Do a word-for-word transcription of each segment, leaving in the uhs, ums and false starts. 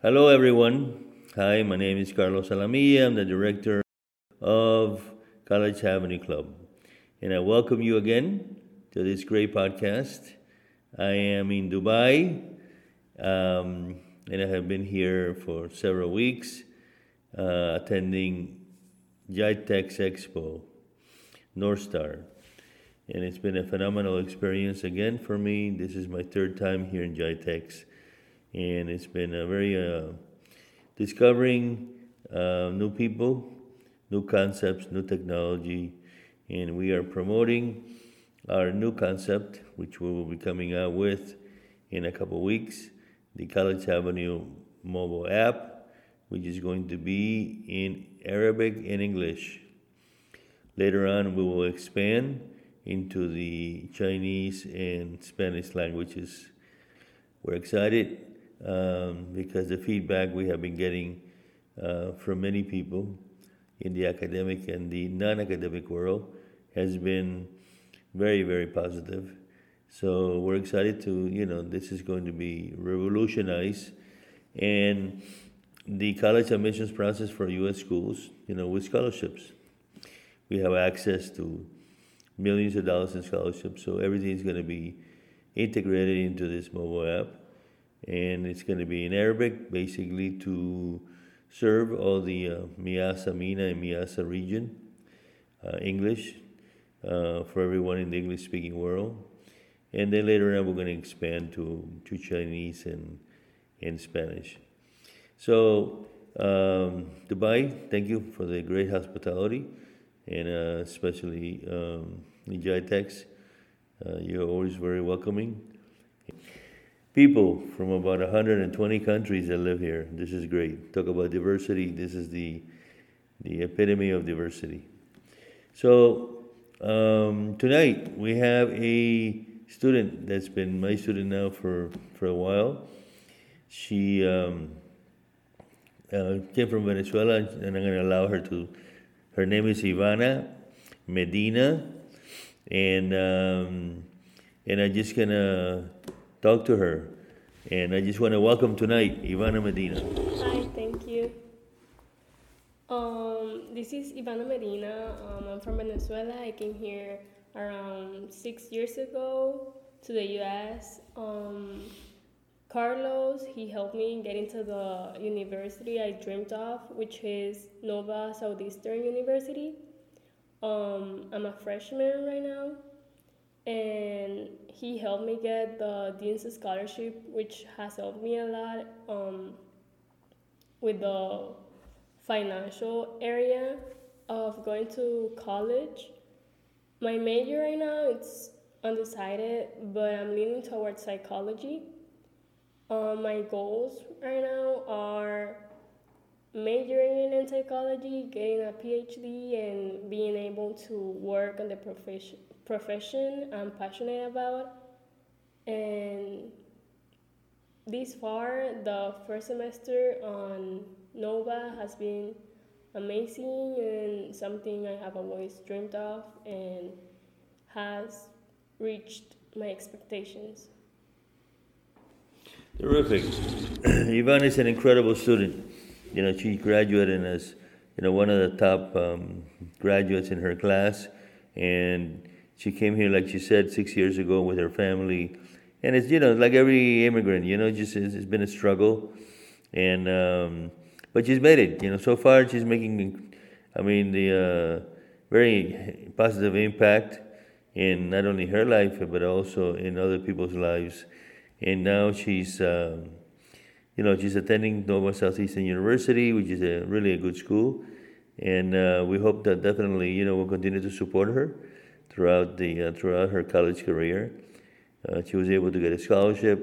Hello everyone. Hi, my name is Carlos Alamilla. I'm the director of College Avenue Club. And I welcome you again to this great podcast. I am in Dubai, um, and I have been here for several weeks uh, attending GITEX Expo, North Star. And it's been a phenomenal experience again for me. This is my third time here in GITEX. And it's been a very uh, discovering uh, new people, new concepts, new technology, and we are promoting our new concept, which we will be coming out with in a couple weeks, the College Avenue mobile app, which is going to be in Arabic and English. Later on, we will expand into the Chinese and Spanish languages. We're excited Um, because the feedback we have been getting uh, from many people in the academic and the non-academic world has been very, very positive. So we're excited to, you know, this is going to be revolutionized. And the college admissions process for U S schools, you know, with scholarships. We have access to millions of dollars in scholarships, so everything is going to be integrated into this mobile app. And it's going to be in Arabic, basically to serve all the uh, Miasa, Mina, and Miasa region, uh, English, uh, for everyone in the English-speaking world. And then later on, we're going to expand to, to Chinese and, and Spanish. So, um, Dubai, thank you for the great hospitality, and uh, especially um, NJITEX. Uh, you're always very welcoming. People from about one hundred twenty countries that live here. This is great. Talk about diversity. This is the the epitome of diversity. So um, tonight we have a student that's been my student now for, for a while. She um, uh, came from Venezuela, and I'm going to allow her to. Her name is Ivana Medina, and um, and I'm just going to talk to her. And I just want to welcome tonight Ivana Medina. Hi, thank you. Um, this is Ivana Medina. Um, I'm from Venezuela. I came here around six years ago to the U S. Um, Carlos, he helped me get into the university I dreamed of, which is Nova Southeastern University. Um, I'm a freshman right now. And he helped me get the Dean's Scholarship, which has helped me a lot um, with the financial area of going to college. My major right now, it's undecided, but I'm leaning towards psychology. Uh, my goals right now are majoring in psychology, getting a P H D, and being able to work on the profession. profession I'm passionate about. And this far, the first semester on Nova has been amazing and something I have always dreamed of and has reached my expectations. Terrific. Ivana is an incredible student. You know, she graduated as, you know, one of the top um, graduates in her class, and she came here, like she said, six years ago with her family. And it's, you know, like every immigrant, you know, just it's, it's been a struggle. And, um, but she's made it, you know. So far, she's making, I mean, the uh, very positive impact in not only her life, but also in other people's lives. And now she's, uh, you know, she's attending Nova Southeastern University, which is a really a good school. And uh, we hope that definitely, you know, we'll continue to support her throughout the uh, throughout her college career. Uh, she was able to get a scholarship,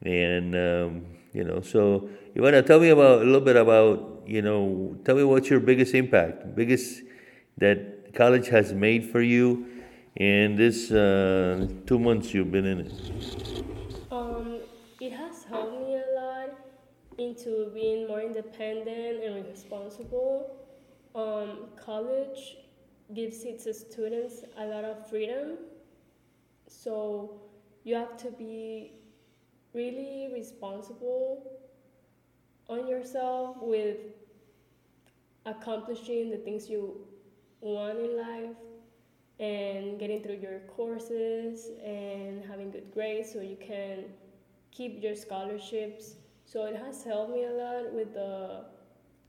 and um, you know. So Ivana, tell me about a little bit about you know. Tell me what's your biggest impact, biggest that college has made for you in this uh, two months you've been in it. Um, it has helped me a lot into being more independent and responsible. Um, college gives its students a lot of freedom. So you have to be really responsible on yourself with accomplishing the things you want in life and getting through your courses and having good grades so you can keep your scholarships. So it has helped me a lot with the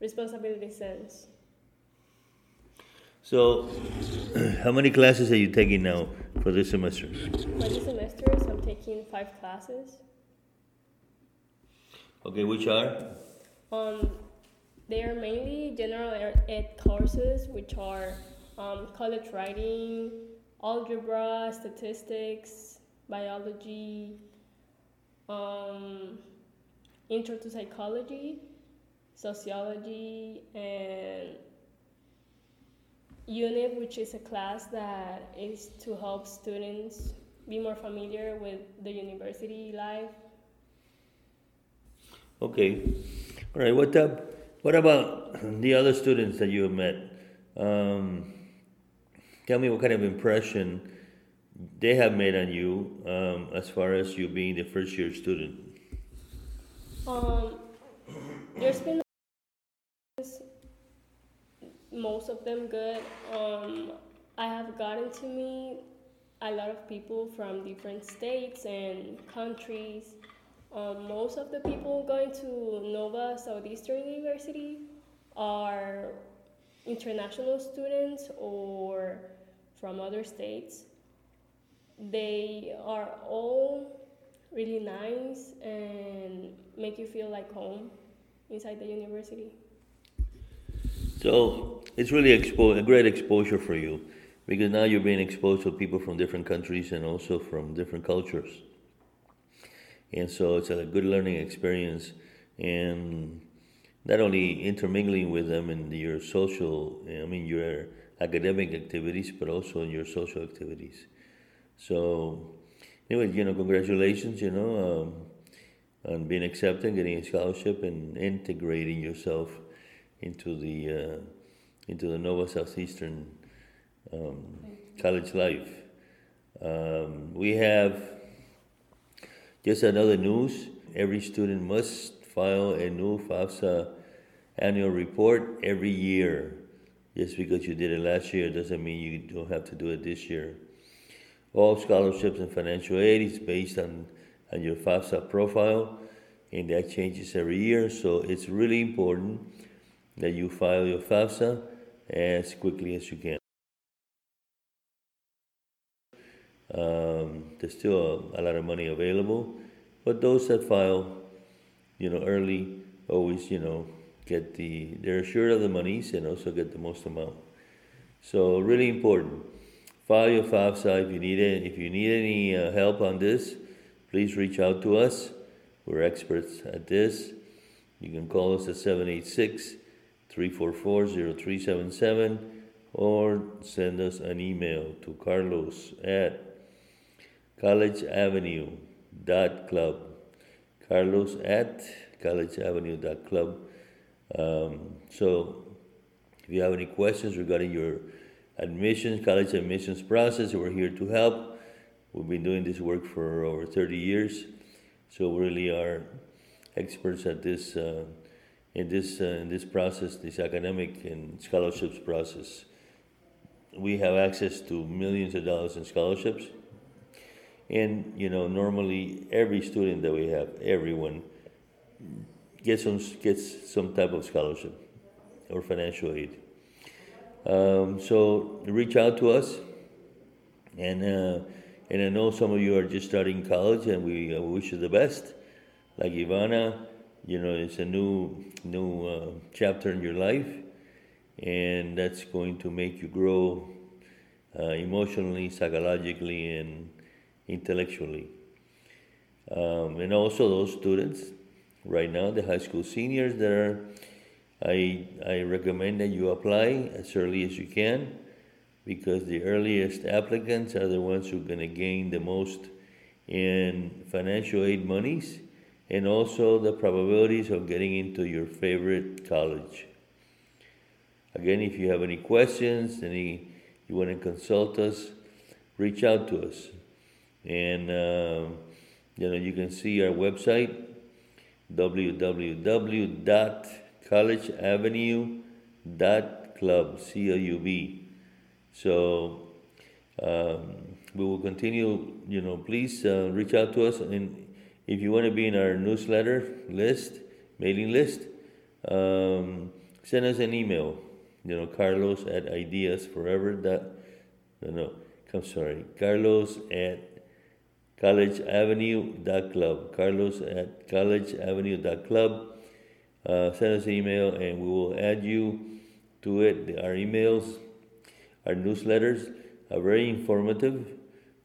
responsibility sense. So how many classes are you taking now for this semester? For this semester, so I'm taking five classes. Okay, which are? Um, they are mainly general ed courses, which are um, college writing, algebra, statistics, biology, um, intro to psychology, sociology, and U N I P, which is a class that is to help students be more familiar with the university life. Okay. All right. What, uh, what about the other students that you have met? Um, tell me what kind of impression they have made on you um, as far as you being the first year student. Um, there's been most of them good. Um, I have gotten to meet a lot of people from different states and countries. Um, most of the people going to Nova Southeastern University are international students or from other states. They are all really nice and make you feel like home inside the university. So it's really expo- a great exposure for you because now you're being exposed to people from different countries and also from different cultures. And so it's a good learning experience, and not only intermingling with them in your social, I mean your academic activities, but also in your social activities. So anyway, you know, congratulations, you know, um, on being accepted, getting a scholarship, and integrating yourself into the uh, into the Nova Southeastern um, college life. Um, we have just another news. Every student must file a new FAFSA annual report every year. Just because you did it last year doesn't mean you don't have to do it this year. All scholarships and financial aid is based on, on your FAFSA profile, and that changes every year, so it's really important that you file your FAFSA as quickly as you can. Um, there's still a, a lot of money available, but those that file, you know, early always, you know, get the, they're assured of the monies and also get the most amount. So really important. File your FAFSA. If you need it, if you need any uh, help on this, please reach out to us. We're experts at this. You can call us at seven eight six, three four four, zero three seven seven or send us an email to Carlos at college avenue dot club. Carlos at college avenue dot club. Um, so if you have any questions regarding your admissions, college admissions process, we're here to help. We've been doing this work for over thirty years, so we really are experts at this uh, In this uh, in this process, this academic and scholarships process. We have access to millions of dollars in scholarships, and you know normally every student that we have, everyone gets some gets some type of scholarship or financial aid. Um, so reach out to us, and uh, and I know some of you are just starting college, and we uh, wish you the best, like Ivana. You know, it's a new new uh, chapter in your life, and that's going to make you grow uh, emotionally, psychologically, and intellectually. Um, and also those students right now, the high school seniors that are, I, I recommend that you apply as early as you can, because the earliest applicants are the ones who are going to gain the most in financial aid monies, and also the probabilities of getting into your favorite college. Again, if you have any questions, any you want to consult us, reach out to us. And uh, you know you can see our website, w w w dot college avenue dot club, C L U B. So um, we will continue, you know, please uh, reach out to us. And if you want to be in our newsletter list, mailing list, um, send us an email, you know, Carlos at ideasforever. Dot, no, no, I'm sorry, Carlos at college avenue dot club, Carlos at college avenue dot club. Uh, send us an email and we will add you to it. Our emails, our newsletters are very informative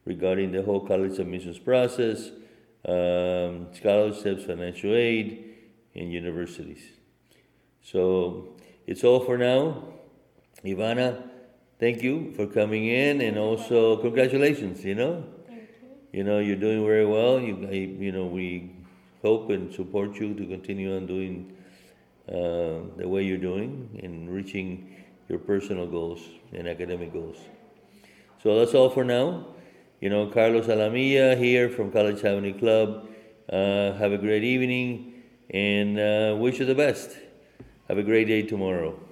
regarding the whole college admissions process, um, scholarships, financial aid, and universities. So it's all for now. Ivana, thank you for coming in, and also congratulations, you know. You know, you're doing very well. You, you know, we hope and support you to continue on doing uh, the way you're doing and reaching your personal goals and academic goals. So that's all for now. You know, Carlos Alamilla here from College Avenue Club. Uh, have a great evening, and uh, wish you the best. Have a great day tomorrow.